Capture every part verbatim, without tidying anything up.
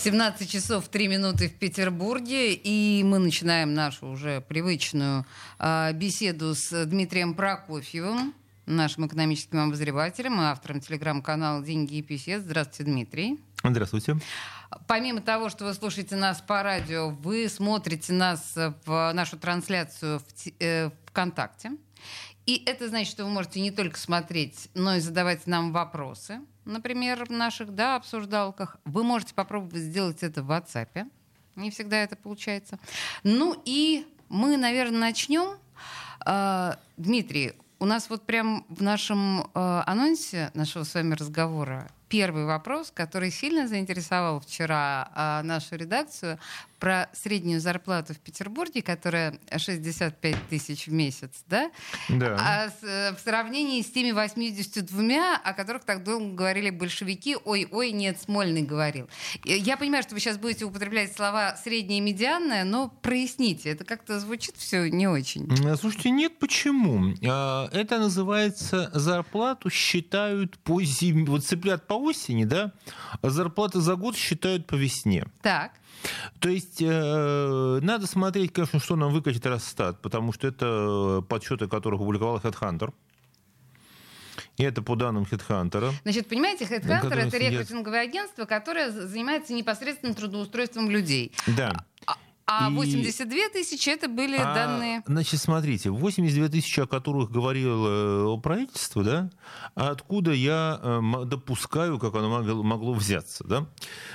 семнадцать часов три минуты в Петербурге, и мы начинаем нашу уже привычную э, беседу с Дмитрием Прокофьевым, нашим экономическим обозревателем и автором телеграм-канала «Деньги и Песец». Здравствуйте, Дмитрий. Здравствуйте. Помимо того, что вы слушаете нас по радио, вы смотрите нас в нашу трансляцию в, э, ВКонтакте. И это значит, что вы можете не только смотреть, но и задавать нам вопросы. Например, в наших да, обсуждалках. Вы можете попробовать сделать это в WhatsApp. Не всегда это получается. Ну и мы, наверное, начнем. Дмитрий, у нас вот прям в нашем анонсе нашего с вами разговора первый вопрос, который сильно заинтересовал вчера нашу редакцию, про среднюю зарплату в Петербурге, которая шестьдесят пять тысяч в месяц, да? Да. А с, в сравнении с теми восемьюдесятью двумя, о которых так долго говорили большевики, ой-ой, нет, Смольный говорил. Я понимаю, что вы сейчас будете употреблять слова «средняя» и «медианная», но проясните, это как-то звучит все не очень. Слушайте, нет, почему? Это называется зарплату считают по зиме, вот цыплят по осени, да? А зарплату за год считают по весне. Так. То есть э, надо смотреть, конечно, что нам выкатит Росстат, потому что это подсчеты, которых опубликовал HeadHunter. И это по данным HeadHunter. Значит, понимаете, HeadHunter — это сидят... рекрутинговое агентство, которое занимается непосредственно трудоустройством людей. Да. А восемьдесят две тысячи это были а, данные... Значит, смотрите, восемьдесят две тысячи, о которых говорило правительство, да, откуда я допускаю, как оно могло взяться, да,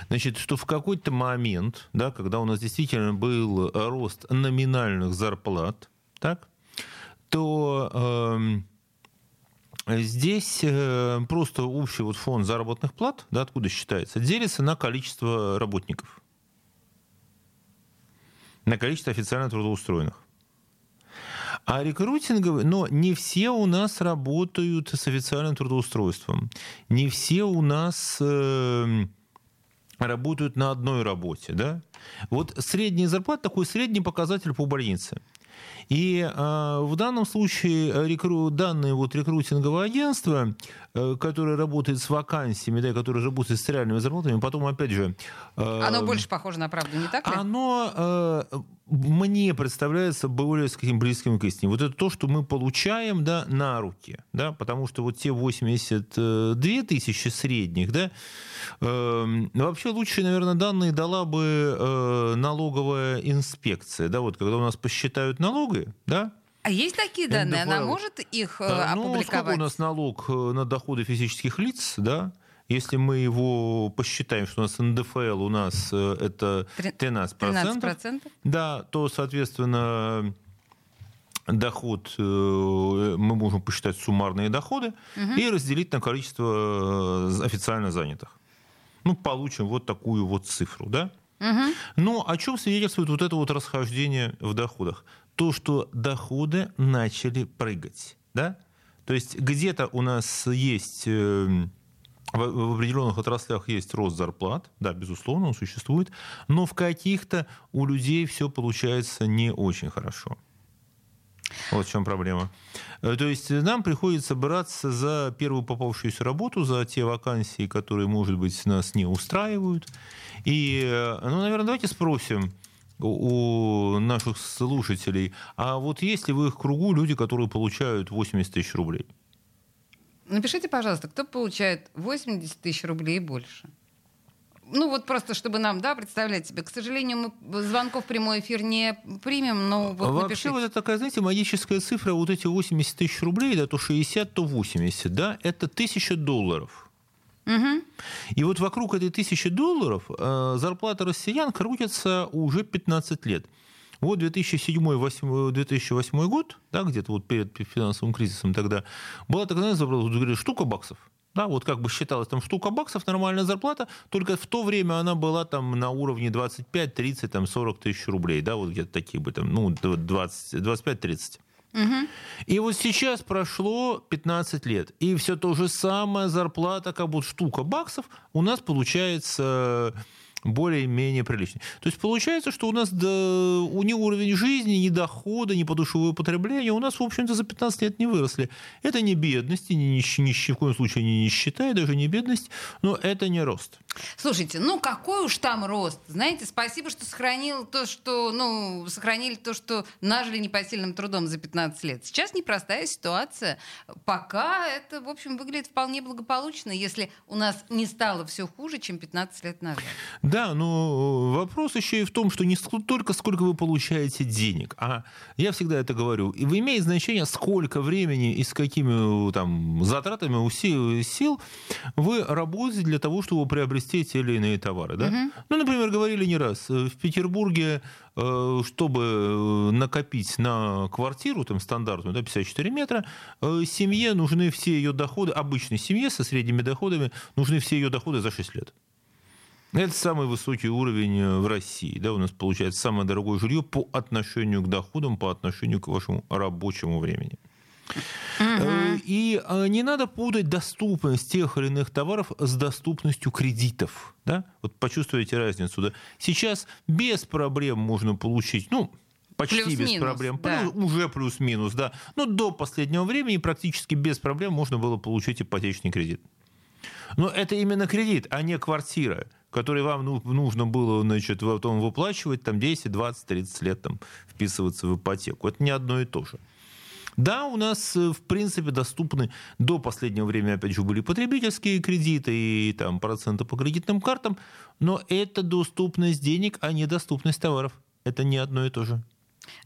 значит, что в какой-то момент, да, когда у нас действительно был рост номинальных зарплат, так, то... Э- Здесь э, просто общий вот фонд заработных плат, да, откуда считается, делится на количество работников, на количество официально трудоустроенных. А рекрутинговые, но не все у нас работают с официальным трудоустройством, не все у нас э, работают на одной работе, да. Вот средняя зарплата, такой средний показатель по больнице. И э, в данном случае рекру... данные вот рекрутингового агентства, э, которое работает с вакансиями, да, которое работает с реальными зарплатами, потом, опять же... Э, оно больше похоже на правду, не так ли? Оно э, мне представляется более с каким близким к истине. Вот это то, что мы получаем, да, на руки, да, потому что вот те восемьдесят две тысячи средних, да, э, вообще лучше, наверное, данные дала бы э, налоговая инспекция, да, вот когда у нас посчитают налоги. Да? А есть такие данные? эн дэ эф эл. Она может их а, опубликовать? Ну, сколько у нас налог на доходы физических лиц, да? Если мы его посчитаем, что у нас эн дэ эф эл у нас это тринадцать процентов, тринадцать процентов? Да, то, соответственно, доход мы можем посчитать суммарные доходы, угу, и разделить на количество официально занятых. Ну, получим вот такую вот цифру, да? Угу. Но о чем свидетельствует вот это вот расхождение в доходах? То, что доходы начали прыгать, да? То есть где-то у нас есть, в определенных отраслях есть рост зарплат, да, безусловно, он существует, но в каких-то у людей все получается не очень хорошо. Вот в чем проблема. То есть нам приходится браться за первую попавшуюся работу, за те вакансии, которые, может быть, нас не устраивают. И, ну, наверное, давайте спросим у наших слушателей, а вот есть ли в их кругу люди, которые получают восемьдесят тысяч рублей? Напишите, пожалуйста, кто получает восемьдесят тысяч рублей и больше. Ну вот просто, чтобы нам, да, представлять себе. К сожалению, мы звонков в прямой эфир не примем, но вот вообще напишите. Вот это такая, знаете, магическая цифра, вот эти восемьдесят тысяч рублей, да, то шестьдесят, то восемьдесят, да, это тысяча долларов. Угу. И вот вокруг этой тысячи долларов э, зарплата россиян крутится уже пятнадцать лет. Вот две тысячи седьмой - две тысячи восьмой год, да, где-то вот перед финансовым кризисом тогда, была такая зарплата, штука баксов. Да, вот как бы считалось, там штука баксов, нормальная зарплата, только в то время она была там на уровне двадцать пять - тридцать - сорок тысяч рублей, да, вот где-то такие бы, там, ну, двадцать - двадцать пять - тридцать. Угу. И вот сейчас прошло пятнадцать лет, и все то же самое, зарплата, как будто штука баксов, у нас получается более-менее приличная. То есть получается, что у нас до... у ни уровень жизни, ни дохода, ни подушевое потребление у нас, в общем-то, за пятнадцать лет не выросли. Это не бедность, и ни, ни, ни, в коем случае не нищета, и даже не бедность, но это не рост. Слушайте, ну какой уж там рост? Знаете, спасибо, что сохранил то, что, ну, сохранили то, что нажили непосильным трудом за пятнадцать лет. Сейчас непростая ситуация. Пока это, в общем, выглядит вполне благополучно, если у нас не стало все хуже, чем пятнадцать лет назад. Да, но вопрос еще и в том, что не только сколько вы получаете денег, а я всегда это говорю, и имеет значение, сколько времени и с какими там затратами усил, сил вы работаете для того, чтобы приобрести те или иные товары. Да? Угу. Ну, например, говорили не раз, в Петербурге, чтобы накопить на квартиру там, стандартную, да, пятьдесят четыре метра, семье нужны все ее доходы, обычной семье со средними доходами, нужны все ее доходы за шесть лет. Это самый высокий уровень в России. Да, у нас получается самое дорогое жилье по отношению к доходам, по отношению к вашему рабочему времени. Uh-huh. И не надо путать доступность тех или иных товаров с доступностью кредитов. Да? Вот почувствуете разницу. Да? Сейчас без проблем можно получить... Ну, почти плюс без минус, проблем. Да. Плюс, уже плюс-минус, да. Но до последнего времени практически без проблем можно было получить ипотечный кредит. Но это именно кредит, а не квартира, который вам нужно было, значит, потом выплачивать там, десять, двадцать, тридцать лет, там, вписываться в ипотеку. Это не одно и то же. Да, у нас, в принципе, доступны до последнего времени, опять же, были потребительские кредиты и там, проценты по кредитным картам, но это доступность денег, а не доступность товаров. Это не одно и то же.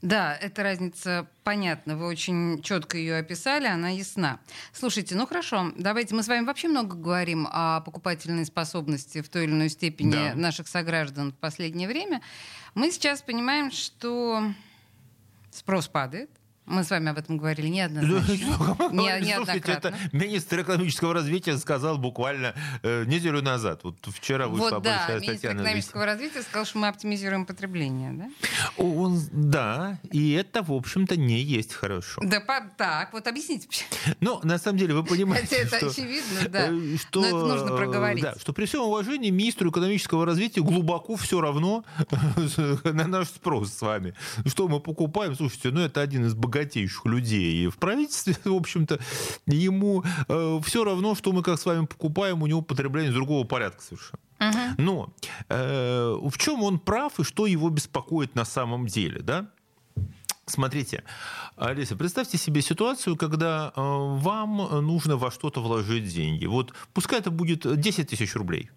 Да, эта разница понятна, вы очень четко ее описали, она ясна. Слушайте, ну хорошо, давайте мы с вами вообще много говорим о покупательной способности в той или иной степени да. наших сограждан в последнее время. Мы сейчас понимаем, что спрос падает. Мы с вами об этом говорили неоднозначно. Не, неоднократно. Слушайте, это министр экономического развития сказал буквально э, неделю назад. Вот вчера вышла вот, большая да, статья. Министр экономического развития сказал, что мы оптимизируем потребление. Да? Он, да, и это, в общем-то, не есть хорошо. Да, по, так, вот объясните. Ну, на самом деле, вы понимаете, хотя это что, очевидно, да, что, но это нужно проговорить. Да, что при всем уважении министру экономического развития глубоко все равно на наш спрос с вами. Что мы покупаем? Слушайте, ну это один из богатых богатейших людей и в правительстве, в общем-то, ему э, все равно, что мы как с вами покупаем, у него потребление другого порядка совершенно. Uh-huh. Но э, в чем он прав и что его беспокоит на самом деле, да? Смотрите, Олеся, представьте себе ситуацию, когда э, вам нужно во что-то вложить деньги. Вот пускай это будет десять тысяч рублей.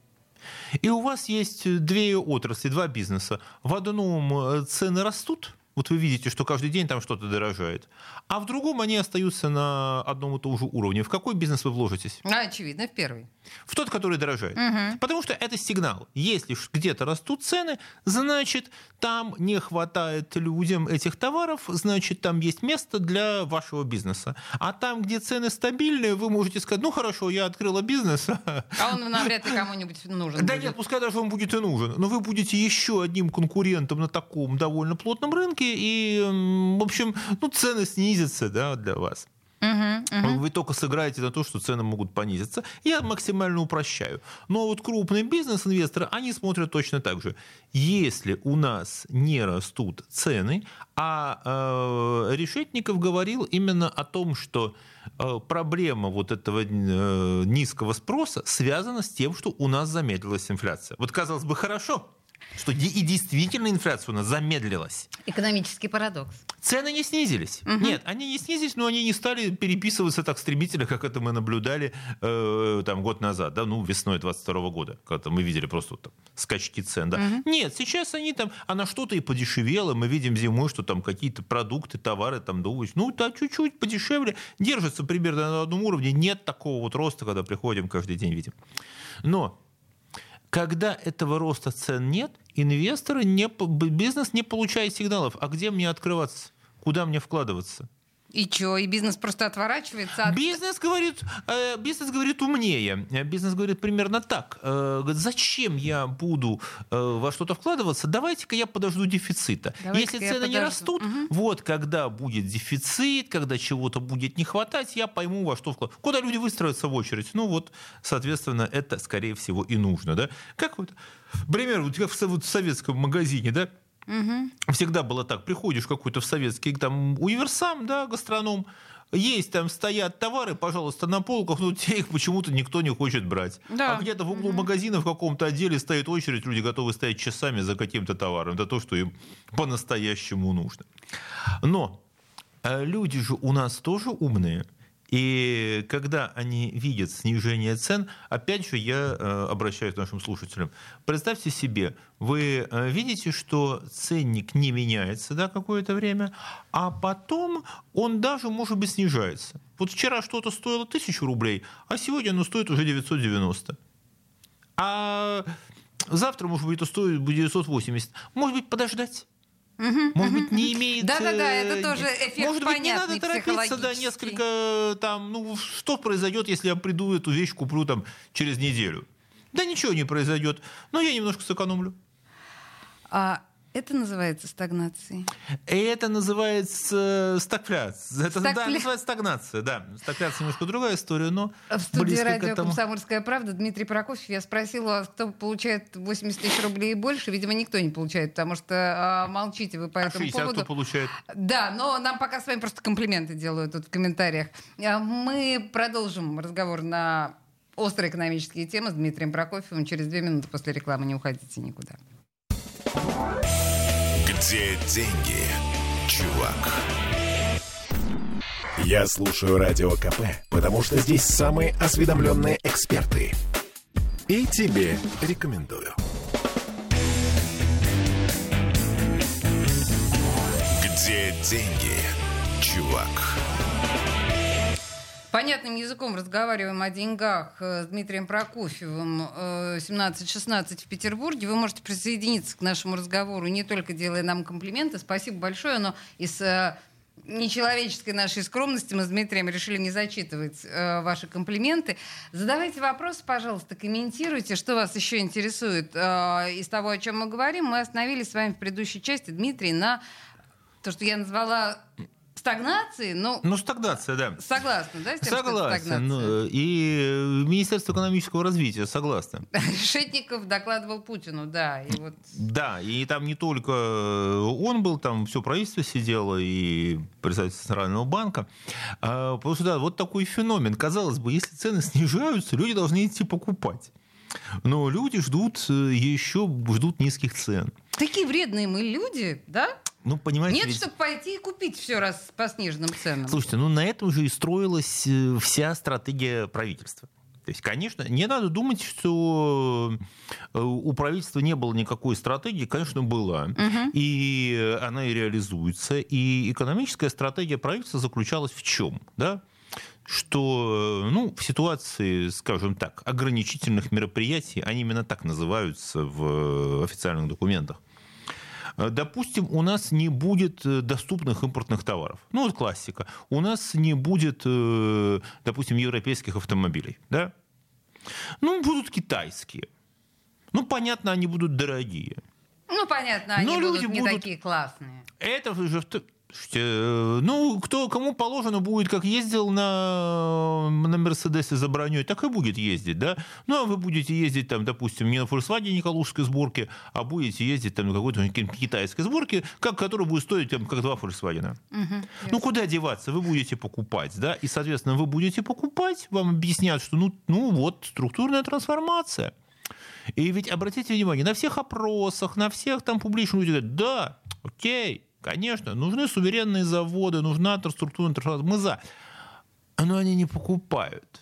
И у вас есть две отрасли, два бизнеса. В одном цены растут, вот вы видите, что каждый день там что-то дорожает. А в другом они остаются на одном и том же уровне. В какой бизнес вы вложитесь? Очевидно, в первый. В тот, который дорожает. Угу. Потому что это сигнал. Если где-то растут цены, значит, там не хватает людям этих товаров, значит, там есть место для вашего бизнеса. А там, где цены стабильные, вы можете сказать, ну хорошо, я открыла бизнес. А он навряд ли кому-нибудь нужен. Да нет, пускай даже он будет и нужен. Но вы будете еще одним конкурентом на таком довольно плотном рынке, и, в общем, ну, цены снизятся, да, для вас. Uh-huh, uh-huh. Вы только сыграете на то, что цены могут понизиться. Я максимально упрощаю. Но вот крупные бизнес-инвесторы, они смотрят точно так же. Если у нас не растут цены, а э, Решетников говорил именно о том, что э, проблема вот этого э, низкого спроса связана с тем, что у нас замедлилась инфляция. Вот, казалось бы, хорошо, что и действительно инфляция у нас замедлилась. Экономический парадокс. Цены не снизились. Угу. Нет, они не снизились, но они не стали переписываться так стремительно, как это мы наблюдали э, там, год назад, да, ну, весной двадцать второго года, когда мы видели просто вот, там, скачки цен. Да. Угу. Нет, сейчас они там, она что-то и подешевела, мы видим зимой, что там какие-то продукты, товары, там, да, ну, да, чуть-чуть подешевле, держатся примерно на одном уровне, нет такого вот роста, когда приходим, каждый день видим. Но когда этого роста цен нет, инвесторы, не, бизнес не получает сигналов. А где мне открываться? Куда мне вкладываться? И что? И бизнес просто отворачивается? От... Бизнес, говорит, э, бизнес говорит умнее. Бизнес говорит примерно так. Э, говорит, зачем я буду э, во что-то вкладываться? Давайте-ка я подожду дефицита. Давайте-ка Если цены подожду. не растут, угу. вот когда будет дефицит, когда чего-то будет не хватать, я пойму, во что вкладываться. Куда люди выстроятся в очередь? Ну вот, соответственно, это, скорее всего, и нужно. Да? Как вот, например, вот, как в, вот в советском магазине, да? Угу. Всегда было так, приходишь в какой-то в советский там, универсам, да, гастроном, есть там, стоят товары, пожалуйста, на полках, но те их почему-то никто не хочет брать. Да. А где-то в углу угу. магазина в каком-то отделе стоит очередь, люди готовы стоять часами за каким-то товаром, это то, что им по-настоящему нужно. Но люди же у нас тоже умные. И когда они видят снижение цен, опять же я обращаюсь к нашим слушателям. Представьте себе, вы видите, что ценник не меняется, да, какое-то время, а потом он даже, может быть, снижается. Вот вчера что-то стоило тысячу рублей, а сегодня оно стоит уже девятьсот девяносто. А завтра, может быть, это стоит девятьсот восемьдесят. Может быть, подождать? Может быть, не имеет... Да-да-да, это тоже эффект. Может быть, не надо торопиться, да, несколько там... Ну, что произойдет, если я приду эту вещь куплю там через неделю? Да ничего не произойдет, но я немножко сэкономлю. А это называется стагнацией? Это называется стагфляция. Это, Стагфля... да, называется стагнация, да. Стагфляция немножко другая история, но близко к этому. В студии радио «Комсомольская правда» Дмитрий Прокофьев. Я спросила, кто получает восемьдесят тысяч рублей и больше. Видимо, никто не получает, потому что а, молчите вы по а этому шестьдесят поводу. А кто получает? Да, но нам пока с вами просто комплименты делают тут в комментариях. Мы продолжим разговор на острые экономические темы с Дмитрием Прокофьевым через две минуты после рекламы. Не уходите никуда. Где деньги, чувак? Я слушаю Радио КП, потому что здесь самые осведомленные эксперты. И тебе рекомендую. Где деньги, чувак? Понятным языком разговариваем о деньгах с Дмитрием Прокофьевым. семнадцать шестнадцать в Петербурге. Вы можете присоединиться к нашему разговору, не только делая нам комплименты. Спасибо большое, но из нечеловеческой нашей скромности мы с Дмитрием решили не зачитывать э, ваши комплименты. Задавайте вопросы, пожалуйста, комментируйте, что вас еще интересует э, из того, о чем мы говорим. Мы остановились с вами в предыдущей части, Дмитрий, на то, что я назвала... Стагнации, но... Ну, стагнация, да. Согласна, да, с тем, согласна, что это стагнация? И Министерство экономического развития, согласно. Решетников докладывал Путину, да. И вот... Да, и там не только он был, там все правительство сидело, и представитель Центрального банка. А, потому что, да, вот такой феномен. Казалось бы, если цены снижаются, люди должны идти покупать. Но люди ждут еще, ждут низких цен. Такие вредные мы люди, да? Ну, понимаете, нет, ведь... чтобы пойти и купить все раз по сниженным ценам. Слушайте, ну на этом же и строилась вся стратегия правительства. То есть, конечно, не надо думать, что у правительства не было никакой стратегии. Конечно, была. Угу. И она и реализуется. И экономическая стратегия правительства заключалась в чем? Да? Что, ну, в ситуации, скажем так, ограничительных мероприятий, они именно так называются в официальных документах, допустим, у нас не будет доступных импортных товаров. Ну, вот классика. У нас не будет, допустим, европейских автомобилей. Да? Ну, будут китайские. Ну, понятно, они будут дорогие. Ну, понятно, они Но будут люди не будут... такие классные. Это же... Ну, кто кому положено будет, как ездил на, на Мерседесе за броней, так и будет ездить, да? Ну, а вы будете ездить, там, допустим, не на Фольксвагене калужской сборки, а будете ездить там, на какой-то китайской сборке, как, которая будет стоить там, как два Фольксвагена. Угу, ну, куда деваться? Вы будете покупать, да? И, соответственно, вы будете покупать, вам объяснят, что ну, ну вот структурная трансформация. И ведь, обратите внимание, на всех опросах, на всех там публичных людей говорят, да, окей, конечно, нужны суверенные заводы, нужна структурная трансформация. Мы за. Но они не покупают.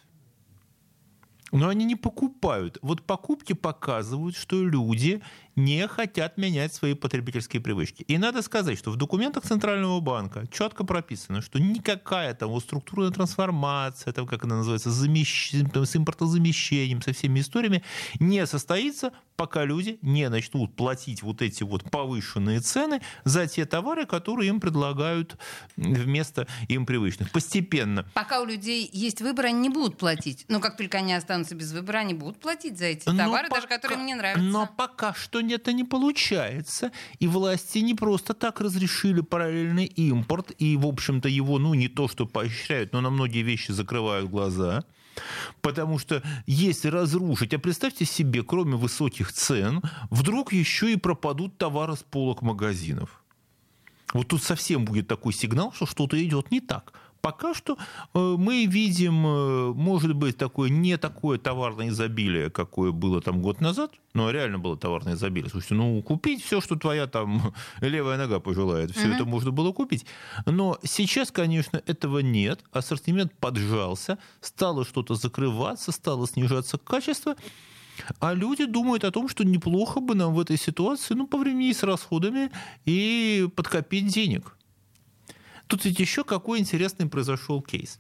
Но они не покупают. Вот покупки показывают, что люди не хотят менять свои потребительские привычки. И надо сказать, что в документах Центрального банка четко прописано, что никакая там структурная трансформация, там, как она называется, замещ... там, с импортозамещением, со всеми историями, не состоится, пока люди не начнут платить вот эти вот повышенные цены за те товары, которые им предлагают вместо им привычных. Постепенно. Пока у людей есть выбор, они не будут платить. Но как только они останутся без выбора, они будут платить за эти товары, пока, даже которые им не нравятся. Но пока что это не получается. И власти не просто так разрешили параллельный импорт. И, в общем-то, его, ну, не то что поощряют, но на многие вещи закрывают глаза. Потому что если разрушить, а представьте себе, кроме высоких цен, вдруг еще и пропадут товары с полок магазинов. Вот тут совсем будет такой сигнал, что что-то идет не так. Пока что мы видим, может быть, такое, не такое товарное изобилие, какое было там год назад, но реально было товарное изобилие. Слушайте, ну, купить все, что твоя там левая нога пожелает, все mm-hmm. это можно было купить. Но сейчас, конечно, этого нет. Ассортимент поджался, стало что-то закрываться, стало снижаться качество. А люди думают о том, что неплохо бы нам в этой ситуации, ну, повременить с расходами и подкопить денег. Тут ведь еще какой интересный произошел кейс.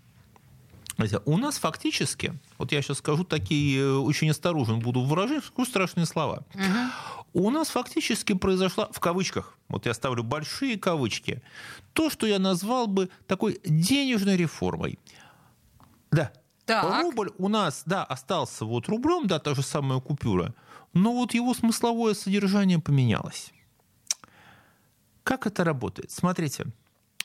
У нас фактически, вот я сейчас скажу такие, очень осторожен буду в выражении, страшные слова. Угу. У нас фактически произошла, в кавычках, вот я ставлю большие кавычки, то, что я назвал бы такой денежной реформой. Да. Так. Рубль у нас, да, остался вот рублем, да, та же самая купюра, но вот его смысловое содержание поменялось. Как это работает? Смотрите.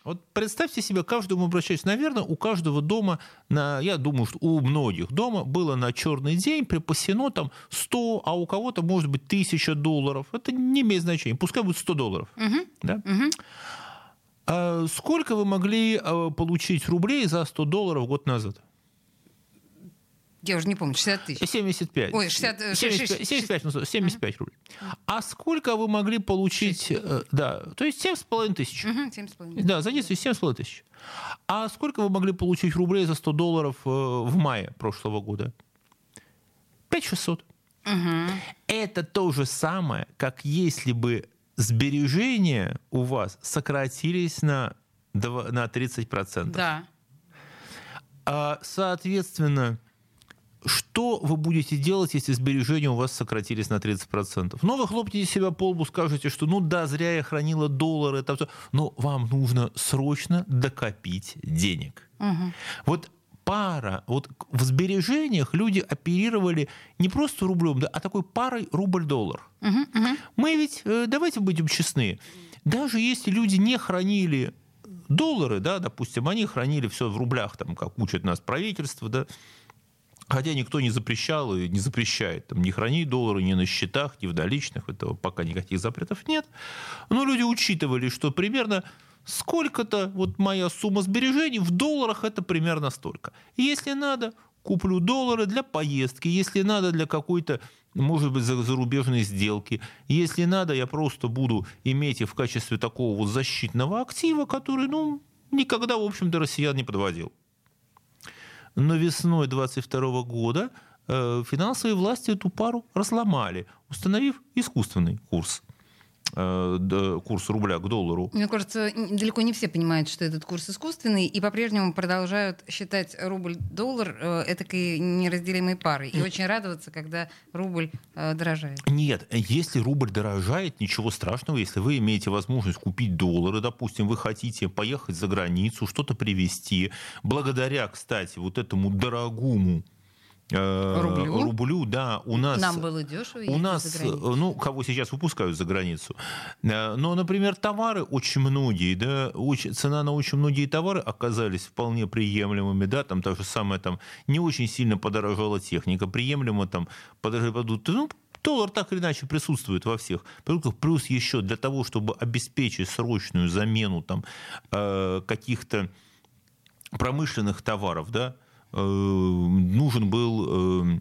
Вот представьте себе, каждому обращаюсь, наверное, у каждого дома, на, я думаю, что у многих дома было на черный день припасено там сто, а у кого-то, может быть, тысяча долларов. Это не имеет значения. Пускай будет сто долларов. Угу. Да? Угу. А сколько вы могли получить рублей за сто долларов год назад? Я уже не помню, шестьдесят тысяч. семьдесят пять. Ой, шестьдесят... семьдесят пять, семьдесят пять, семьдесят пять рублей. А сколько вы могли получить? шестьдесят. Да, то есть семь с половиной тысяч. Угу, семь с половиной. Да, за несколько семь с половиной тысяч. А сколько вы могли получить рублей за сто долларов в мае прошлого года? пять тысяч шестьсот. Угу. Это то же самое, как если бы сбережения у вас сократились на, на тридцать процентов. Да. А, соответственно... Что вы будете делать, если сбережения у вас сократились на тридцать процентов? Ну, вы хлопните себя по лбу, скажете, что ну да, зря я хранила доллары. Там, но вам нужно срочно докопить денег. Угу. Вот пара, вот в сбережениях люди оперировали не просто рублем, да, а такой парой рубль-доллар. Угу, угу. Мы ведь, давайте будем честны, даже если люди не хранили доллары, да, допустим, они хранили все в рублях, там, как учит нас правительство, да, хотя никто не запрещал и не запрещает. Там, не храни доллары ни на счетах, ни в наличных. Этого пока никаких запретов нет. Но люди учитывали, что примерно сколько-то, вот моя сумма сбережений в долларах, это примерно столько. И если надо, куплю доллары для поездки. Если надо, для какой-то, может быть, зарубежной сделки. Если надо, я просто буду иметь их в качестве такого вот защитного актива, который, ну, никогда, в общем-то, россиян не подводил. Но весной двадцать второго года э, финансовые власти эту пару разломали, установив искусственный курс, э, д, курс рубля к доллару. Мне кажется, далеко не все понимают, что этот курс искусственный, и по-прежнему продолжают считать рубль-доллар э, этакой неразделимой парой. И очень радоваться, когда рубль э, дорожает. Нет, если рубль дорожает, ничего страшного. Если вы имеете возможность купить доллары, допустим, вы хотите поехать за границу, что-то привезти, благодаря, кстати, вот этому дорогому Рублю? Рублю, да, у нас... Нам было дешево у нас, ну, кого сейчас выпускают за границу. Но, например, товары очень многие, да, очень, цена на очень многие товары оказались вполне приемлемыми, да, там та же самая, там, не очень сильно подорожала техника, приемлемо, там, подорожали, ну, доллар так или иначе присутствует во всех продуктах, плюс еще для того, чтобы обеспечить срочную замену, там, каких-то промышленных товаров, да, нужен был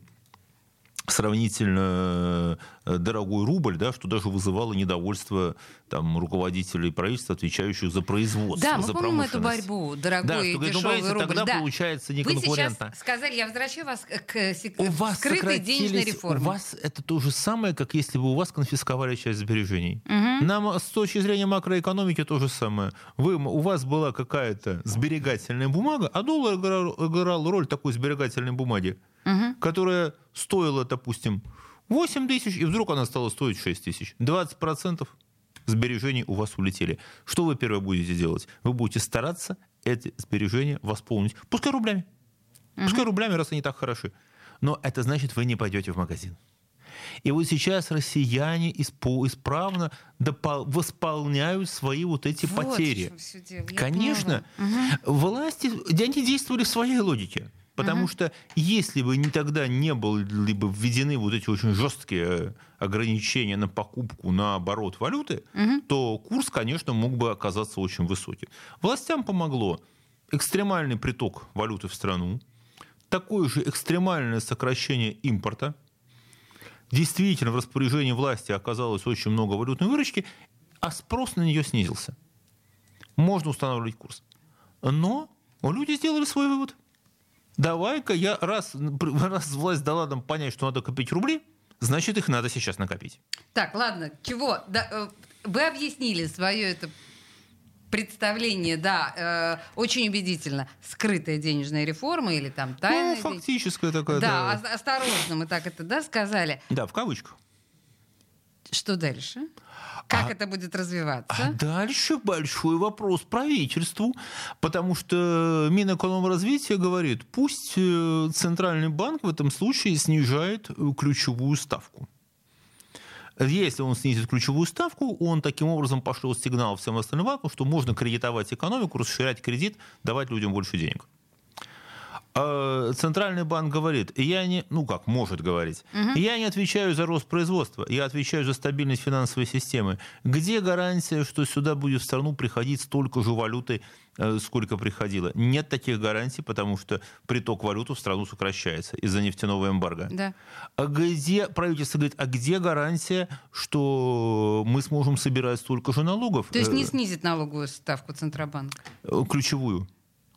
сравнительно дорогой рубль, да, что даже вызывало недовольство там, руководителей правительства, отвечающих за производство, да, за промышленность. Да, мы помним эту борьбу, дорогой да, и дешевый рубль. Тогда да. получается неконкурентно. Вы сейчас сказали, я возвращаю вас к сек... вас скрытой денежной реформе. У вас это то же самое, как если бы у вас конфисковали часть сбережений. Угу. Нам с точки зрения макроэкономики то же самое. Вы, у вас была какая-то сберегательная бумага, а доллар играл, играл роль такой сберегательной бумаги, угу. которая стоила, допустим, восемь тысяч, и вдруг она стала стоить шесть тысяч. двадцать процентов сбережений у вас улетели. Что вы первое будете делать? Вы будете стараться эти сбережения восполнить. Пускай рублями. Угу. Пускай рублями, раз они так хороши. Но это значит, вы не пойдете в магазин. И вот сейчас россияне исправно допол- восполняют свои вот эти вот потери. Конечно, угу. власти, они действовали в своей логике. Потому угу. что если бы не тогда не были бы введены вот эти очень жесткие ограничения на покупку, на оборот валюты, угу. то курс, конечно, мог бы оказаться очень высоким. Властям помогло экстремальный приток валюты в страну, такое же экстремальное сокращение импорта. Действительно, в распоряжении власти оказалось очень много валютной выручки, а спрос на нее снизился. Можно устанавливать курс. Но люди сделали свой вывод. Давай-ка я, раз, раз власть дала нам понять, что надо копить рубли, значит, их надо сейчас накопить. Так, ладно, чего? Да, вы объяснили свое это представление, да, э, очень убедительно. Скрытая денежная реформа или там тайная... Ну, фактическая такая, да. Да, осторожно, мы так это, да, сказали. Да, в кавычках. Что дальше? Как а, это будет развиваться? А дальше большой вопрос правительству, потому что Минэкономразвития говорит, пусть Центральный банк в этом случае снижает ключевую ставку. Если он снизит ключевую ставку, он таким образом пошлет сигнал всем остальным банкам, что можно кредитовать экономику, расширять кредит, давать людям больше денег. Центральный банк говорит, я не, ну как, может говорить, угу. я не отвечаю за рост производства, я отвечаю за стабильность финансовой системы. Где гарантия, что сюда будет в страну приходить столько же валюты, сколько приходило? Нет таких гарантий, потому что приток валюты в страну сокращается из-за нефтяного эмбарго. Да. А где, правительство говорит, а где гарантия, что мы сможем собирать столько же налогов? То есть не снизит налоговую ставку Центробанк? Ключевую.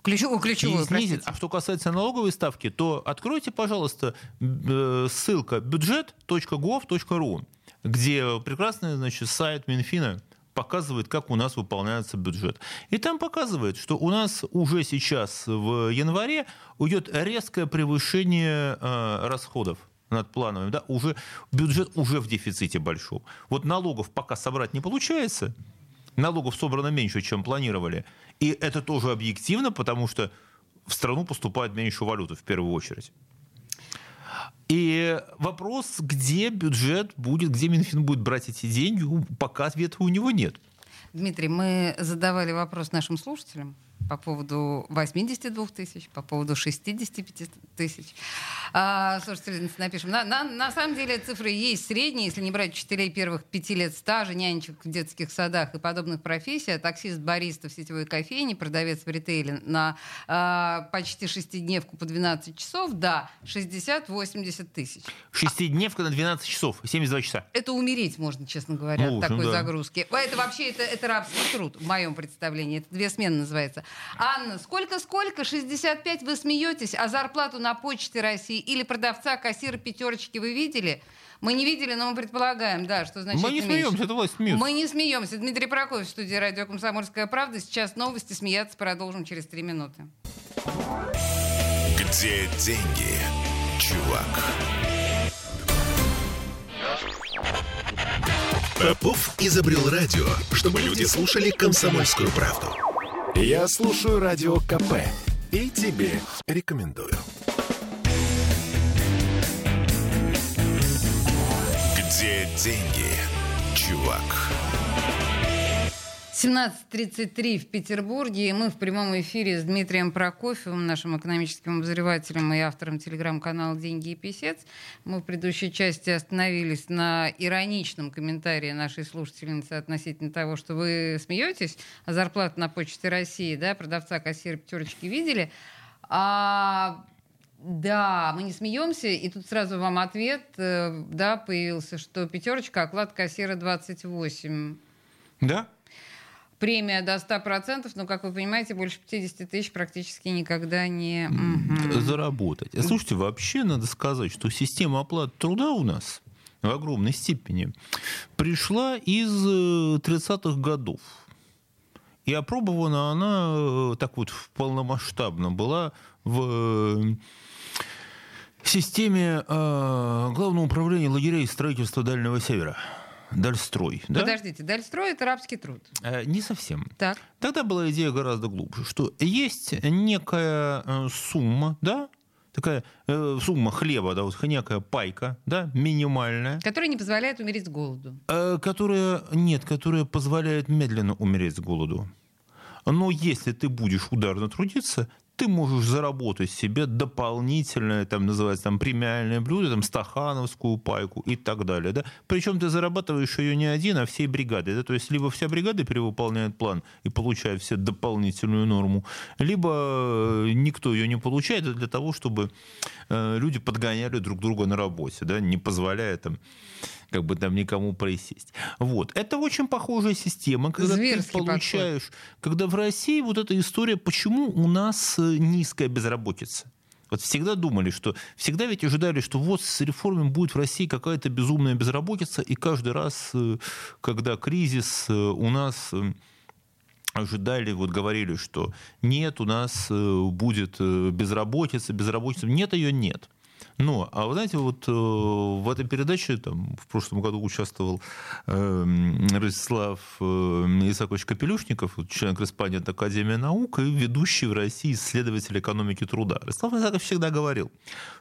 Ключевую, ключевую, снизит. А что касается налоговой ставки, то откройте, пожалуйста, ссылка бюджет точка гов точка ру, где прекрасный, значит, сайт Минфина показывает, как у нас выполняется бюджет. И там показывает, что у нас уже сейчас в январе уйдет резкое превышение расходов над плановым. Да? Уже, бюджет уже в дефиците большом. Вот налогов пока собрать не получается. Налогов собрано меньше, чем планировали. И это тоже объективно, потому что в страну поступает меньше валюты в первую очередь. И вопрос, где бюджет будет, где Минфин будет брать эти деньги, пока ответа у него нет. Дмитрий, мы задавали вопрос нашим слушателям по поводу восемьдесят два тысяч, по поводу шестьдесят пять тысяч. А, слушайте, напишем. На, на, на самом деле цифры есть средние, если не брать учителей первых пяти лет стажа, нянечек в детских садах и подобных профессий, а таксист, бариста в сетевой кофейне, продавец в ритейле на а, почти шестидневку по двенадцать часов, да, шестьдесят-восемьдесят тысяч. Шестидневка а, на двенадцать часов, семьдесят два часа. Это умереть можно, честно говоря, ну, от такой да. загрузки. Это вообще это, это рабский труд, в моем представлении. Это две смены называется. Анна, сколько-сколько, шестьдесят пять, вы смеетесь, а зарплату на Почте России или продавца, кассира пятерочки вы видели? Мы не видели, но мы предполагаем, да, что значит. Мы не меньше. смеемся, это власть смеется. Мы не смеемся. Дмитрий Прокофьев в студии радио «Комсомольская правда». Сейчас новости, смеяться продолжим через три минуты. Где деньги, чувак? Попов изобрел радио, чтобы люди слушали «Комсомольскую правду». Я слушаю Радио КП и тебе рекомендую. Где деньги, чувак? семнадцать тридцать три в Петербурге, и мы в прямом эфире с Дмитрием Прокофьевым, нашим экономическим обозревателем и автором телеграм-канала «Деньги и Песец». Мы в предыдущей части остановились на ироничном комментарии нашей слушательницы относительно того, что вы смеетесь, а зарплату на Почте России, да, продавца, кассира, пятерочки видели. А Да, мы не смеемся, и тут сразу вам ответ, да, появился, что пятерочка, оклад кассира двадцать восемь. Да. Премия до ста процентов, но, как вы понимаете, больше пятьдесят тысяч практически никогда не... Угу. Заработать. Слушайте, вообще надо сказать, что система оплаты труда у нас в огромной степени пришла из тридцатых годов. И опробована она так вот полномасштабно была в системе э, Главного управления лагерей и строительства Дальнего Севера. Дальстрой. Да? Подождите, Дальстрой — это рабский труд. Э, не совсем. Так. Тогда была идея гораздо глубже, что есть некая э, сумма, да, такая э, сумма хлеба, да, вот некая пайка, да, минимальная. Которая не позволяет умереть с голоду. Э, которая, нет, которая позволяет медленно умереть с голоду. Но если ты будешь ударно трудиться, ты можешь заработать себе дополнительное, там называется, там, премиальное блюдо, там, стахановскую пайку и так далее. Да? Причем ты зарабатываешь ее не один, а всей бригадой. Да? То есть либо вся бригада перевыполняет план и получает все дополнительную норму, либо никто ее не получает для того, чтобы люди подгоняли друг друга на работе, да? Не позволяя там, как бы, там никому присесть. Вот. Это очень похожая система, когда Зверский ты получаешь... Подход. Когда в России вот эта история, почему у нас низкая безработица. Вот всегда думали, что... Всегда ведь ожидали, что вот с реформами будет в России какая-то безумная безработица, и каждый раз, когда кризис, у нас... ожидали, вот говорили, что нет, у нас будет безработица, безработица, нет, ее нет. Но, а вы знаете, вот в этой передаче, там, в прошлом году участвовал э, Ростислав Исакович Капелюшников, член-корреспондент Академии наук и ведущий в России исследователь экономики труда. Ростислав Исакович всегда говорил,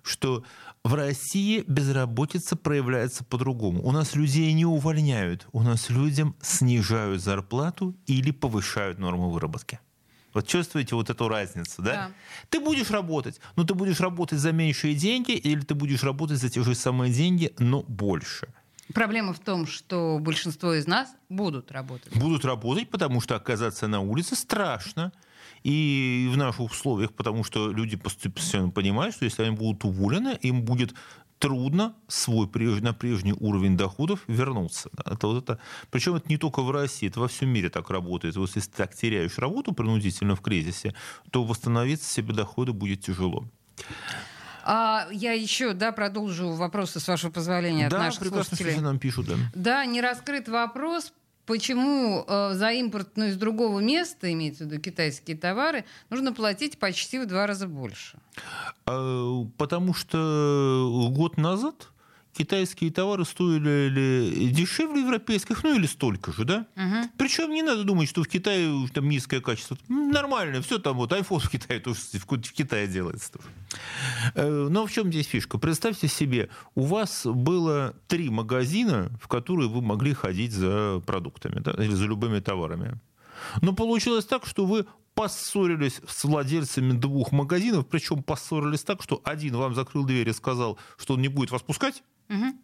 что в России безработица проявляется по-другому. У нас людей не увольняют, у нас людям снижают зарплату или повышают норму выработки. Вот чувствуете вот эту разницу, да? Да? Ты будешь работать, но ты будешь работать за меньшие деньги, или ты будешь работать за те же самые деньги, но больше. Проблема в том, что большинство из нас будут работать. Будут работать, потому что оказаться на улице страшно. И в наших условиях, потому что люди постепенно понимают, что если они будут уволены, им будет трудно свой на прежний уровень доходов вернуться. Это вот это. Причем это не только в России, это во всем мире так работает. Вот если ты так теряешь работу принудительно в кризисе, то восстановиться себе доходы будет тяжело. А я еще, да, продолжу вопросы, с вашего позволения, от да, наших слушателей. Да, прекрасно, нам пишут. Да, да, не раскрыт вопрос. Почему э, за импорт, ну, из другого места, имеется в виду китайские товары, нужно платить почти в два раза больше? Потому что год назад китайские товары стоили дешевле европейских, ну или столько же, да? Угу. Причем не надо думать, что в Китае там низкое качество. Нормально, все там вот, айфон в Китае тоже, в Китае делается тоже. Но в чем здесь фишка? Представьте себе, у вас было три магазина, в которые вы могли ходить за продуктами, да, или за любыми товарами. Но получилось так, что вы поссорились с владельцами двух магазинов, причем поссорились так, что один вам закрыл дверь и сказал, что он не будет вас пускать, угу.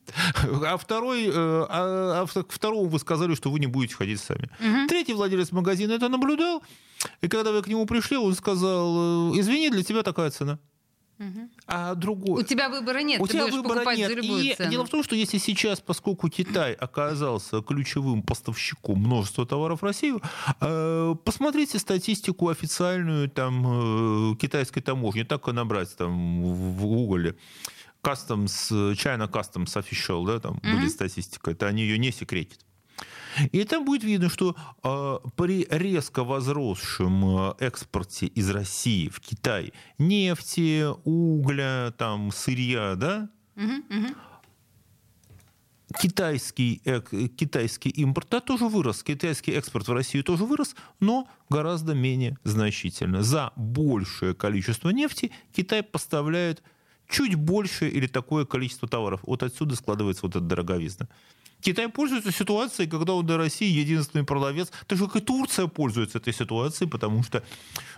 а, второй, а, а второму вы сказали, что вы не будете ходить сами. Угу. Третий владелец магазина это наблюдал, и когда вы к нему пришли, он сказал, извини, для тебя такая цена. А другой... У тебя выбора нет, у ты тебя будешь выбора покупать нет. за любую и цену. Дело в том, что если сейчас, поскольку Китай оказался ключевым поставщиком множества товаров в Россию, посмотрите статистику официальную там, китайской таможни, так и набрать там, в Гугле. Customs, China Customs Official, да, там mm-hmm. будет статистика, это они ее не секретят. И там будет видно, что э, при резко возросшем экспорте из России в Китай нефти, угля, там, сырья, да, mm-hmm. Mm-hmm. Китайский, э, китайский импорт да, тоже вырос, китайский экспорт в Россию тоже вырос, но гораздо менее значительно. За большее количество нефти Китай поставляет чуть больше или такое количество товаров. Вот отсюда складывается вот эта дороговизна. Китай пользуется ситуацией, когда он до России единственный продавец. Так же, как и Турция пользуется этой ситуацией, потому что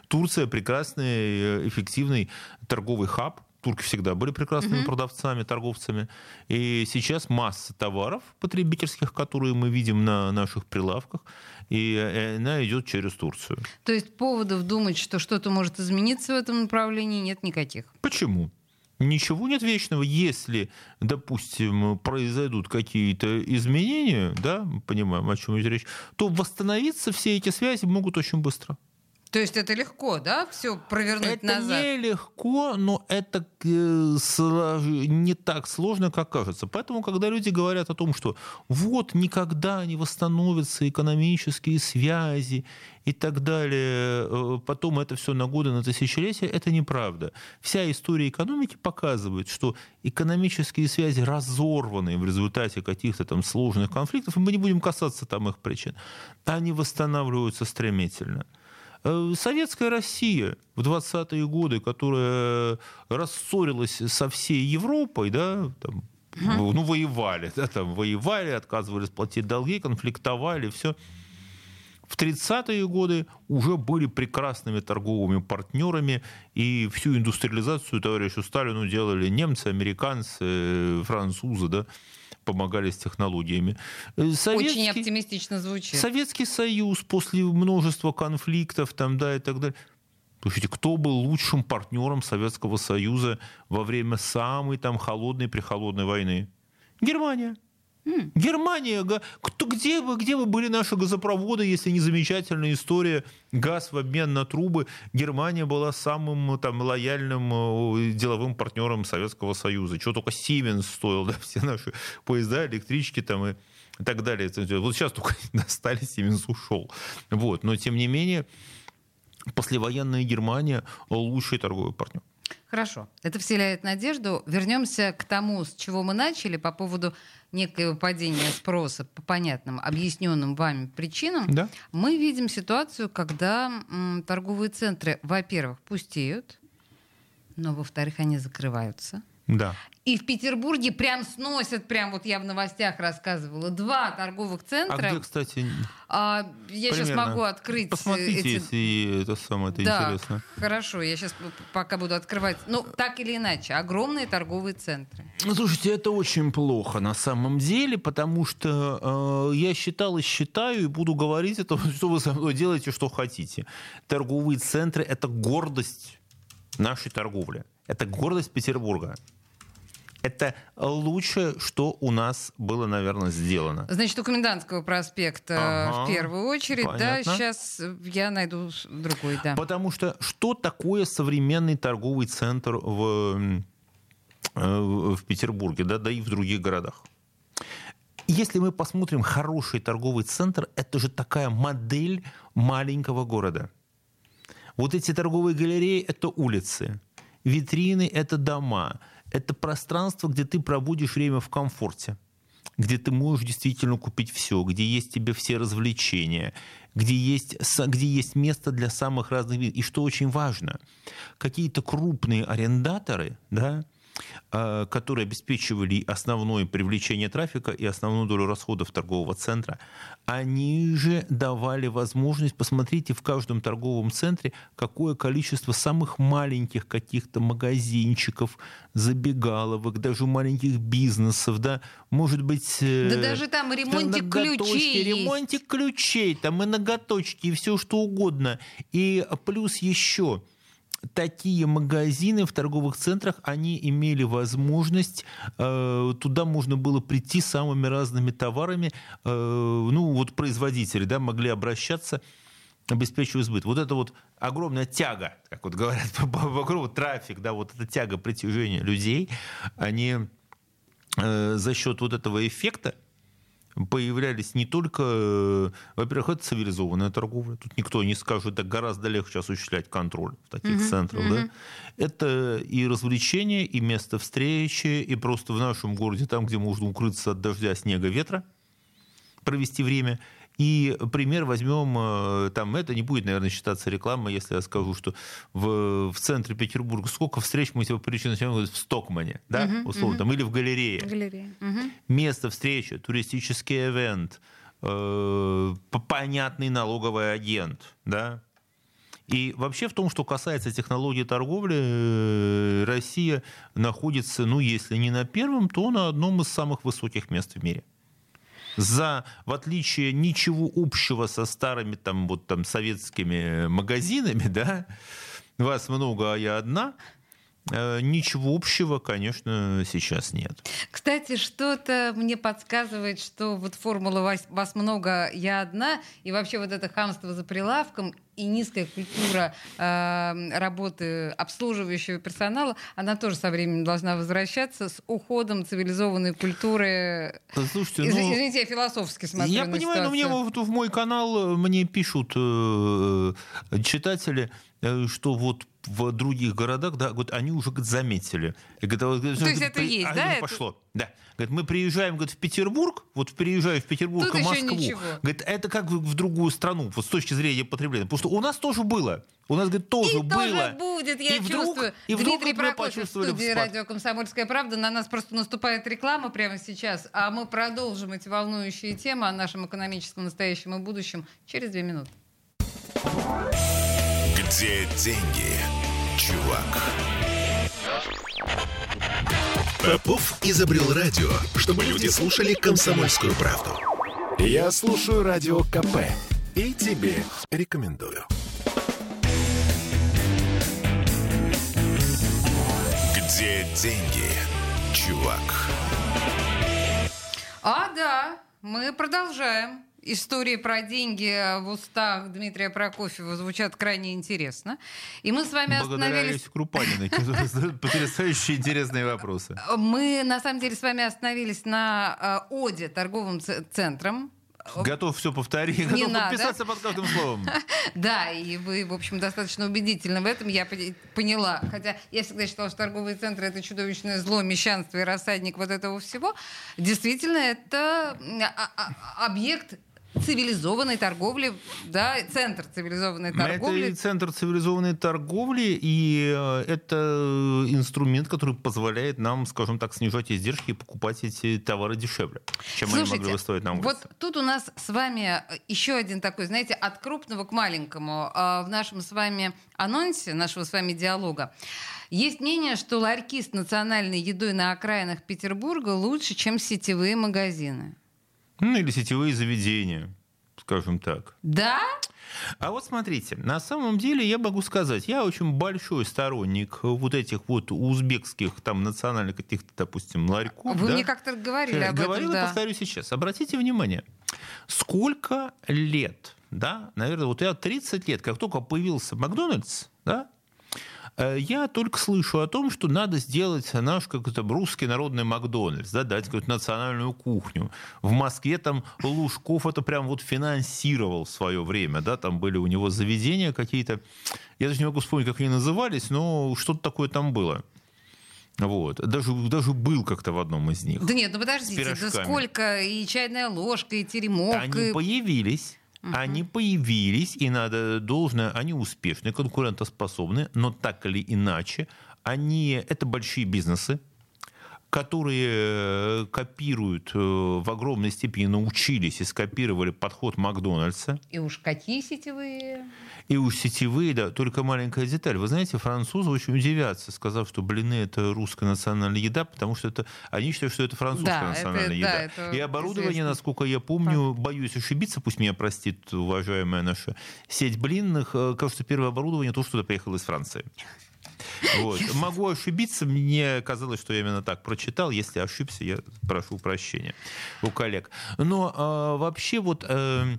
Турция прекрасный, эффективный торговый хаб. Турки всегда были прекрасными угу. продавцами, торговцами. И сейчас масса товаров потребительских, которые мы видим на наших прилавках, и она идет через Турцию. То есть поводов думать, что что-то может измениться в этом направлении, нет никаких? Почему? ничего нет вечного, если, допустим, произойдут какие-то изменения, да, понимаем, о чем идет речь, то восстановиться все эти связи могут очень быстро. То есть это легко, да, все провернуть это назад? Это нелегко, но это не так сложно, как кажется. Поэтому, когда люди говорят о том, что вот никогда не восстановятся экономические связи и так далее, потом это все на годы, на тысячелетия, это неправда. Вся история экономики показывает, что экономические связи разорваны в результате каких-то там сложных конфликтов, и мы не будем касаться там их причин, они восстанавливаются стремительно. Советская Россия в двадцатые годы, которая рассорилась со всей Европой, да, там, ну, воевали, да, там, воевали, отказывались платить долги, конфликтовали, все. В тридцатые годы уже были прекрасными торговыми партнерами, и всю индустриализацию товарищу Сталину делали немцы, американцы, французы, да. Помогали с технологиями. Советский, очень оптимистично звучит. Советский Союз после множества конфликтов там, да, и так далее. Слушайте, кто был лучшим партнером Советского Союза во время самой там холодной-прехолодной войны? Германия. Mm. Германия. Кто, где, вы, где вы были наши газопроводы, если не замечательная история газ в обмен на трубы? Германия была самым там, лояльным деловым партнером Советского Союза. Чего только Siemens стоил, да, все наши поезда, электрички там, и так далее. Вот сейчас только достали, Siemens ушел. Вот. Но, тем не менее, послевоенная Германия лучший торговый партнер. Хорошо. Это вселяет надежду. Вернемся к тому, с чего мы начали, по поводу некоего падения спроса по понятным, объясненным вами причинам. Да. Мы видим ситуацию, когда м, торговые центры, во-первых, пустеют, но, во-вторых, они закрываются. Да. И в Петербурге прям сносят, прям вот я в новостях рассказывала, два торговых центра. А где, кстати? А, я примерно. Сейчас могу открыть. Посмотрите, эти... если это самое это да, интересно. Хорошо, я сейчас пока буду открывать. Ну, так или иначе, огромные торговые центры. Ну, слушайте, это очень плохо на самом деле, потому что э, я считал и считаю, и буду говорить это, что вы со мной делаете, что хотите. Торговые центры — это гордость нашей торговли. Это гордость Петербурга. Это лучшее, что у нас было, наверное, сделано. Значит, у Комендантского проспекта ага, в первую очередь. Понятно. Да, сейчас я найду другой, да. Потому что что такое современный торговый центр в, в Петербурге, да, да и в других городах? Если мы посмотрим хороший торговый центр, это же такая модель маленького города. Вот эти торговые галереи – это улицы. Витрины – это дома, это пространство, где ты проводишь время в комфорте, где ты можешь действительно купить все, где есть тебе все развлечения, где есть, где есть место для самых разных видов. И что очень важно, какие-то крупные арендаторы, да, которые обеспечивали основное привлечение трафика и основную долю расходов торгового центра, они же давали возможность, посмотрите, в каждом торговом центре какое количество самых маленьких каких-то магазинчиков, забегаловок, даже маленьких бизнесов, да, может быть... Да даже там ремонтик ключей ремонтик ключей, там и ноготочки, и все что угодно. И плюс еще... Такие магазины в торговых центрах, они имели возможность, э, туда можно было прийти с самыми разными товарами, э, ну вот производители, да, могли обращаться, обеспечивая сбыт. Вот это вот огромная тяга, как вот говорят, вокруг трафик, да, вот эта тяга притяжения людей, они э, за счет вот этого эффекта появлялись не только... Во-первых, это цивилизованная торговля. Тут никто не скажет, это гораздо легче осуществлять контроль в таких uh-huh, центрах. Uh-huh. Да? Это и развлечения, и место встречи, и просто в нашем городе, там, где можно укрыться от дождя, снега, ветра, провести время. И пример возьмем... Там, это не будет, наверное, считаться рекламой, если я скажу, что в, в центре Петербурга сколько встреч мы сегодня причина в Стокмане, да, uh-huh, условно, uh-huh. там, или в галерее. Галерея. Uh-huh. Место встречи, туристический ивент, э, понятный налоговый агент. Да? И вообще в том, что касается технологий торговли, Россия находится, ну, если не на первом, то на одном из самых высоких мест в мире. За, в отличие ничего общего со старыми там, вот, там, советскими магазинами, да, вас много, а я одна, Ничего общего, конечно, сейчас нет. Кстати, что-то мне подсказывает, что вот формула «вас много, я одна» и вообще вот это хамство за прилавком и низкая культура э, работы обслуживающего персонала, она тоже со временем должна возвращаться с уходом цивилизованной культуры. Слушайте, Из, ну, извините, я философски смотрю я на понимаю, ситуацию. Я понимаю, но мне вот в мой канал мне пишут э, читатели, э, что вот в других городах, да, вот они уже говорит, заметили. И, говорит, вот, говорит, То есть говорит, это при... есть, а, да? Говорит, это... Пошло. Да. Говорит, мы приезжаем говорит, в Петербург, вот приезжаю в Петербург Тут и Москву. Говорит, это как в другую страну, вот с точки зрения потребления. Потому что у нас тоже было. У нас, говорит, тоже и было. И тоже будет, я и вдруг, чувствую. И вдруг Дмитрий Прокофьев в студии «Радио Комсомольская правда». На нас просто наступает реклама прямо сейчас. А мы продолжим эти волнующие темы о нашем экономическом настоящем и будущем через две минуты. Где деньги, чувак? Попов изобрел радио, чтобы люди слушали «Комсомольскую правду». Я слушаю радио ка пэ и тебе рекомендую. Где деньги, чувак? А, да, мы продолжаем. Истории про деньги в устах Дмитрия Прокофьева звучат крайне интересно. И мы с вами Благодаря остановились... Благодаря Олесе Крупаниной, которая задает потрясающе интересные вопросы. Мы, на самом деле, с вами остановились на ОДе, торговым центром. Готов все повторить, не готов надо. Подписаться под каждым словом. Да, и вы, в общем, достаточно убедительны в этом, я поняла. Хотя я всегда считала, что торговые центры — это чудовищное зло, мещанство и рассадник вот этого всего. Действительно, это объект цивилизованной торговли, да, центр цивилизованной торговли. Это центр цивилизованной торговли, и это инструмент, который позволяет нам, скажем так, снижать издержки и покупать эти товары дешевле, чем Слушайте, они могли бы стоить на улице. Вот тут у нас с вами еще один такой, знаете, от крупного к маленькому. В нашем с вами анонсе, нашего с вами диалога, есть мнение, что ларьки с национальной едой на окраинах Петербурга лучше, чем сетевые магазины. Ну, или сетевые заведения, скажем так. Да? А вот смотрите, на самом деле я могу сказать, я очень большой сторонник вот этих вот узбекских, там, национальных каких-то, допустим, ларьков. Вы да? мне как-то говорили я об говорил, этом, Говорил, да. повторю сейчас. Обратите внимание, сколько лет, да, наверное, вот я тридцать лет, как только появился Макдональдс, да, я только слышу о том, что надо сделать наш какой-то русский народный Макдональдс, да, дать какую-то национальную кухню. В Москве там Лужков это прям вот финансировал в свое время, да, там были у него заведения какие-то, я даже не могу вспомнить, как они назывались, но что-то такое там было. Вот. Даже, даже был как-то в одном из них. Да нет, ну подождите, да сколько и «Чайная ложка», и «Теремовка». Они и... появились... Uh-huh. Они появились, и надо должное, они успешны, конкурентоспособны, но так или иначе, они, это большие бизнесы, которые копируют в огромной степени, научились и скопировали подход Макдональдса. И уж какие сетевые? И уж сетевые, да, только маленькая деталь. Вы знаете, французы очень удивятся, сказав, что блины — это русская национальная еда, потому что это, они считают, что это французская да, национальная это, еда. Да, это и оборудование, известно. Насколько я помню, боюсь ошибиться, пусть меня простит уважаемая наша сеть блинных, кажется, первое оборудование то, что приехало из Франции. Вот. Могу ошибиться, мне казалось, что я именно так прочитал. Если ошибся, я прошу прощения у коллег. Но э, вообще вот... Э...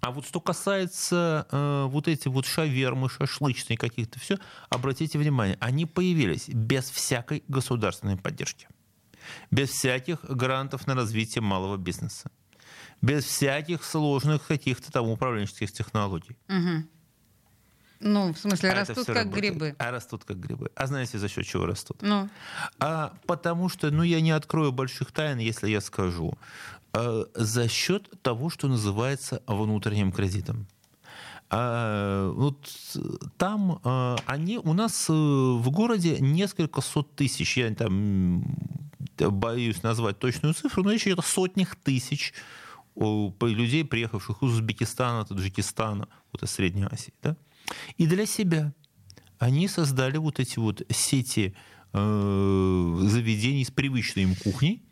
А вот что касается э, вот эти вот шавермы, шашлычные каких-то, все, обратите внимание, они появились без всякой государственной поддержки, без всяких грантов на развитие малого бизнеса, без всяких сложных каких-то там управленческих технологий. Угу. Ну, в смысле, а растут как работает. Грибы. А растут как грибы. А знаете, за счет чего растут? Ну. А, потому что, ну, я не открою больших тайн, если я скажу. А, за счет того, что называется внутренним кредитом. А, вот там а, они... У нас в городе несколько сот тысяч, я там боюсь назвать точную цифру, но еще это сотнях тысяч людей, приехавших из Узбекистана, Таджикистана, вот из Средней Азии, да? И для себя они создали вот эти вот сети э, заведений с привычной им кухней,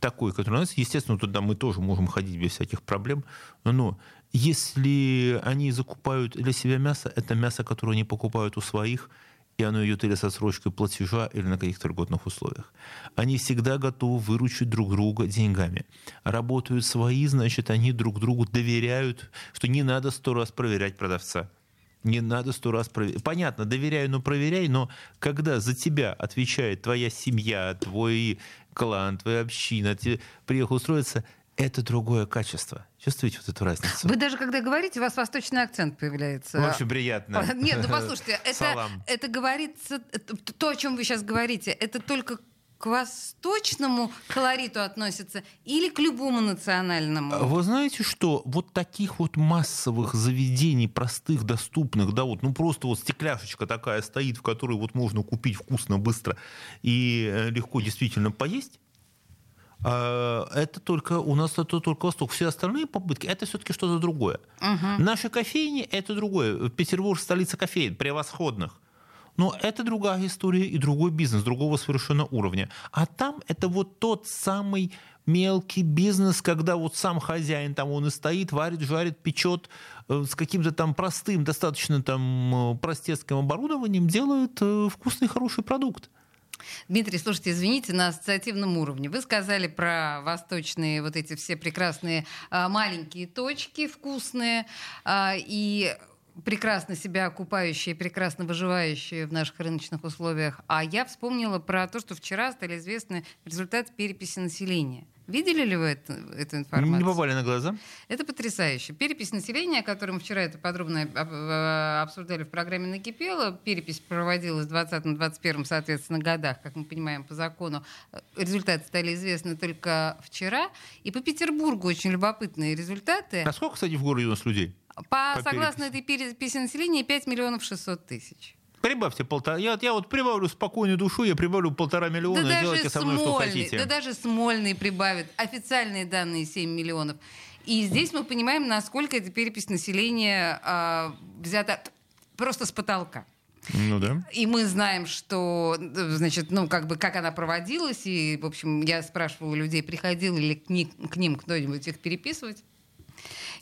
такой, которая у нас, естественно, туда мы тоже можем ходить без всяких проблем, но если они закупают для себя мясо, это мясо, которое они покупают у своих, и оно идет или с отсрочкой платежа, или на каких-то льготных условиях. Они всегда готовы выручить друг друга деньгами. Работают свои, значит, они друг другу доверяют, что не надо сто раз проверять продавца. Не надо сто раз проверять. Понятно, доверяй, но проверяй, но когда за тебя отвечает твоя семья, твой клан, твоя община, тебе приехал устроиться, это другое качество. Чувствуете вот эту разницу? Вы даже когда говорите, у вас восточный акцент появляется. Очень приятно. Нет, ну послушайте, это, это говорится, то, о чем вы сейчас говорите, это только к восточному колориту относится или к любому национальному? Вы знаете, что вот таких вот массовых заведений, простых, доступных, да, вот, ну просто вот стекляшечка такая стоит, в которой вот можно купить вкусно, быстро и легко действительно поесть, это только у нас, это только Восток. Все остальные попытки, это все-таки что-то другое. Угу. Наши кофейни, это другое. Петербург, столица кофеин, превосходных. Но это другая история и другой бизнес, другого совершенно уровня. А там это вот тот самый мелкий бизнес, когда вот сам хозяин, там он и стоит, варит, жарит, печет, с каким-то там простым, достаточно там простецким оборудованием делает вкусный, хороший продукт. Дмитрий, слушайте, извините, на ассоциативном уровне. Вы сказали про восточные вот эти все прекрасные маленькие точки, вкусные, и... прекрасно себя окупающие, прекрасно выживающие в наших рыночных условиях. А я вспомнила про то, что вчера стали известны результаты переписи населения. Видели ли вы это, эту информацию? Не попали на глаза. Это потрясающе. Перепись населения, о которой мы вчера это подробно обсуждали в программе «Накипело». Перепись проводилась в двадцатом-двадцать первом, соответственно, годах, как мы понимаем, по закону. Результаты стали известны только вчера. И по Петербургу очень любопытные результаты. А сколько, кстати, в городе у нас людей? По, по согласно этой переписи населения, пять миллионов шестьсот тысяч. Прибавьте полтора. Я, я вот прибавлю спокойной душой, я прибавлю полтора миллиона, да, и делайте со мной, Смольный, что хотите. Да даже Смольный прибавит. Официальные данные семь миллионов. И здесь мы понимаем, насколько эта перепись населения а, взята просто с потолка. Ну да. И мы знаем, что, значит, ну, как бы, как она проводилась. И, в общем, я спрашивала людей, приходил ли к, ни, к ним кто-нибудь их переписывать.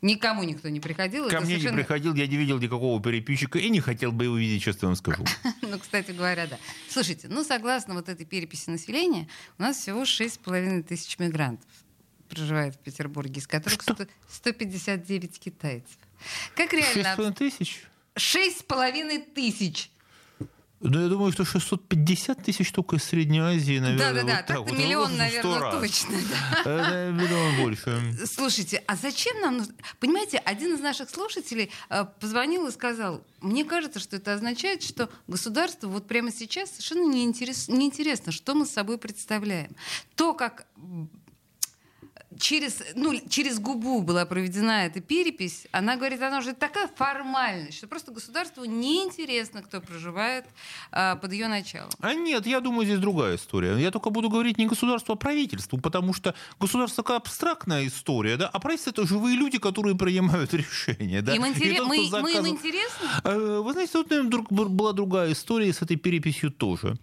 Никому никто не приходил. Ко это мне совершенно... не приходил, я не видел никакого переписчика и не хотел бы его видеть, честно вам скажу. Ну, кстати говоря, да. Слушайте, ну, согласно вот этой переписи населения, у нас всего шесть с половиной тысяч мигрантов проживает в Петербурге, из которых сто пятьдесят девять китайцев. Как реально... шесть с половиной тысяч? шесть с половиной тысяч. Ну, я думаю, что шестьсот пятьдесят тысяч только из Средней Азии, наверное. Да-да-да, вот так-то вот. Миллион, вот, наверное, точно. Да. Миллион больше. Слушайте, а зачем нам нужно... Понимаете, один из наших слушателей позвонил и сказал, мне кажется, что это означает, что государству вот прямо сейчас совершенно неинтерес... неинтересно, что мы с собой представляем. То, как... Через, ну, через губу была проведена эта перепись. Она говорит, она уже такая формальность, что просто государству неинтересно, кто проживает а, под ее началом. А нет, я думаю, здесь другая история. Я только буду говорить не государству, а правительству, потому что государство такая абстрактная история, да, а правительство — это живые люди, которые принимают решения. Да? Им интерес... тот, мы, заказан... мы им интересны? Вы знаете, тут, наверное, друг... была другая история с этой переписью тоже.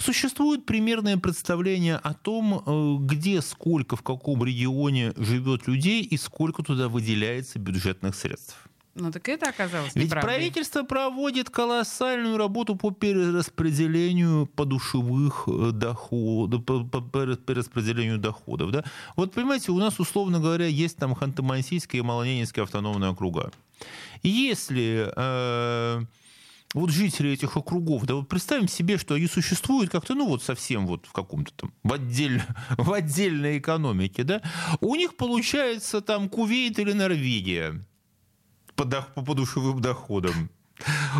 Существует примерное представление о том, где, сколько, в каком регионе живет людей и сколько туда выделяется бюджетных средств. Ну так это оказалось неправдой. Ведь правительство проводит колоссальную работу по перераспределению подушевых доходов, по перераспределению доходов. Да? Вот понимаете, у нас, условно говоря, есть там Ханты-Мансийские и Малоленинские автономные округа. Если... Э- Вот жители этих округов, да вот представим себе, что они существуют как-то, ну вот совсем вот в каком-то там, в, отдель, в отдельной экономике, да, у них получается там Кувейт или Норвегия по, по подушевым доходам.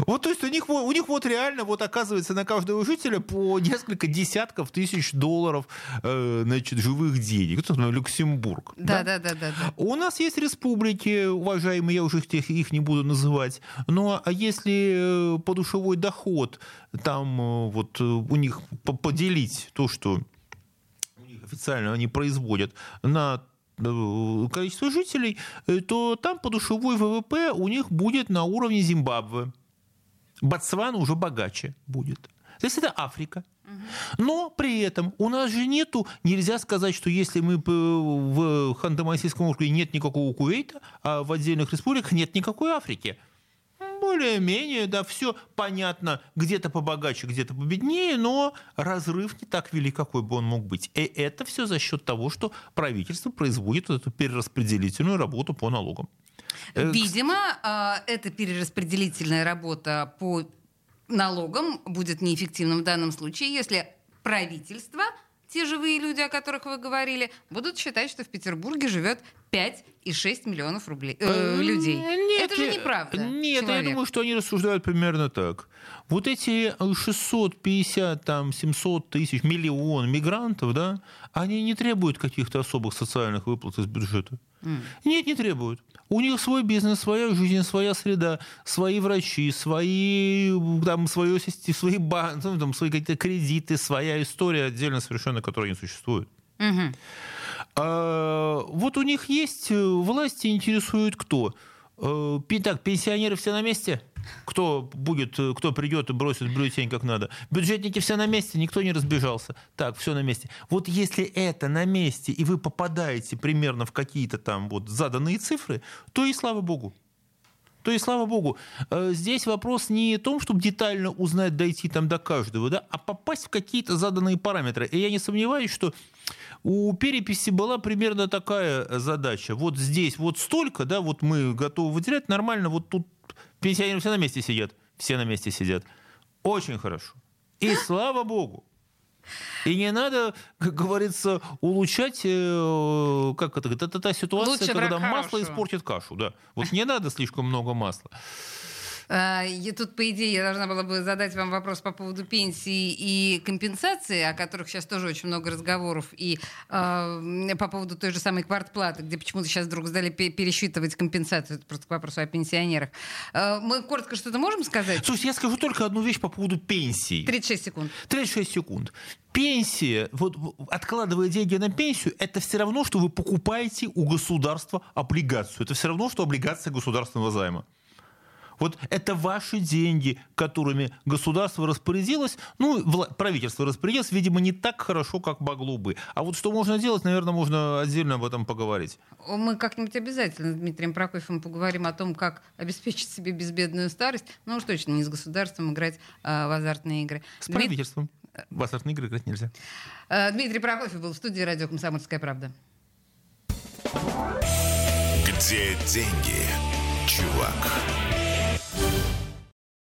Вот, то есть у них, у них вот реально вот оказывается на каждого жителя по несколько десятков тысяч долларов, э, значит, живых денег. Это Люксембург. Да, да, да, да, да, да. У нас есть республики, уважаемые, я уже их, их не буду называть, но если подушевой доход, там вот у них поделить то, что у них официально они производят, на количество жителей, то там подушевой ВВП у них будет на уровне Зимбабве. Ботсвана уже богаче будет. То есть это Африка. Но при этом у нас же нету, нельзя сказать, что если мы в Ханты-Мансийском округе нет никакого Кувейта, а в отдельных республиках нет никакой Африки. более-менее, да, все понятно, где-то побогаче, где-то победнее, но разрыв не так велик, какой бы он мог быть. И это все за счет того, что правительство производит вот эту перераспределительную работу по налогам. Видимо, эта перераспределительная работа по налогам будет неэффективна в данном случае, если правительство, те живые люди, о которых вы говорили, будут считать, что в Петербурге живет пять и шесть миллионов рублей, э, людей. Нет, это же неправда. Нет, человек. Я думаю, что они рассуждают примерно так. Вот эти шестьсот пятьдесят, там, семьсот тысяч, миллион мигрантов, да, они не требуют каких-то особых социальных выплат из бюджета. Mm. Нет, не требуют. У них свой бизнес, своя жизнь, своя среда, свои врачи, свои, там, свое, свои, банки, там, свои какие-то кредиты, своя история отдельно совершенно, которая не существует. Mm-hmm. А, вот у них есть, власти интересует кто? А, так, пенсионеры все на месте? Кто будет, кто придет и бросит бюллетень как надо. Бюджетники все на месте, никто не разбежался. Так, все на месте. Вот если это на месте, и вы попадаете примерно в какие-то там вот заданные цифры, то и слава богу. То и слава богу. Здесь вопрос не в том, чтобы детально узнать, дойти там до каждого, да, а попасть в какие-то заданные параметры. И я не сомневаюсь, что у переписи была примерно такая задача. Вот здесь вот столько, да, вот мы готовы выделять, нормально, вот тут пенсионеры все на месте сидят. Все на месте сидят. Очень хорошо. И слава богу. И не надо, как говорится, улучшать, как это, это та ситуация, лучше когда масло хорошего испортит кашу. Да. Вот не надо слишком много масла. Я тут, по идее, я должна была бы задать вам вопрос по поводу пенсии и компенсации, о которых сейчас тоже очень много разговоров, и э, по поводу той же самой квартплаты, где почему-то сейчас вдруг сдали пересчитывать компенсацию. Это просто к вопросу о пенсионерах. Э, мы коротко что-то можем сказать? Слушайте, я скажу только одну вещь по поводу пенсии. тридцать шесть секунд. тридцать шесть секунд. Пенсия, вот откладывая деньги на пенсию, это все равно, что вы покупаете у государства облигацию. Это все равно, что облигация государственного займа. Вот это ваши деньги, которыми государство распорядилось, ну, вла- правительство распорядилось, видимо, не так хорошо, как могло бы. А вот что можно делать, наверное, можно отдельно об этом поговорить. Мы как-нибудь обязательно с Дмитрием Прокофьевым поговорим о том, как обеспечить себе безбедную старость. Ну уж точно не с государством играть а, в азартные игры. С Дмит... правительством. В азартные игры играть нельзя. Дмитрий Прокофьев был в студии «Радио Комсомольская правда». Где деньги, чувак?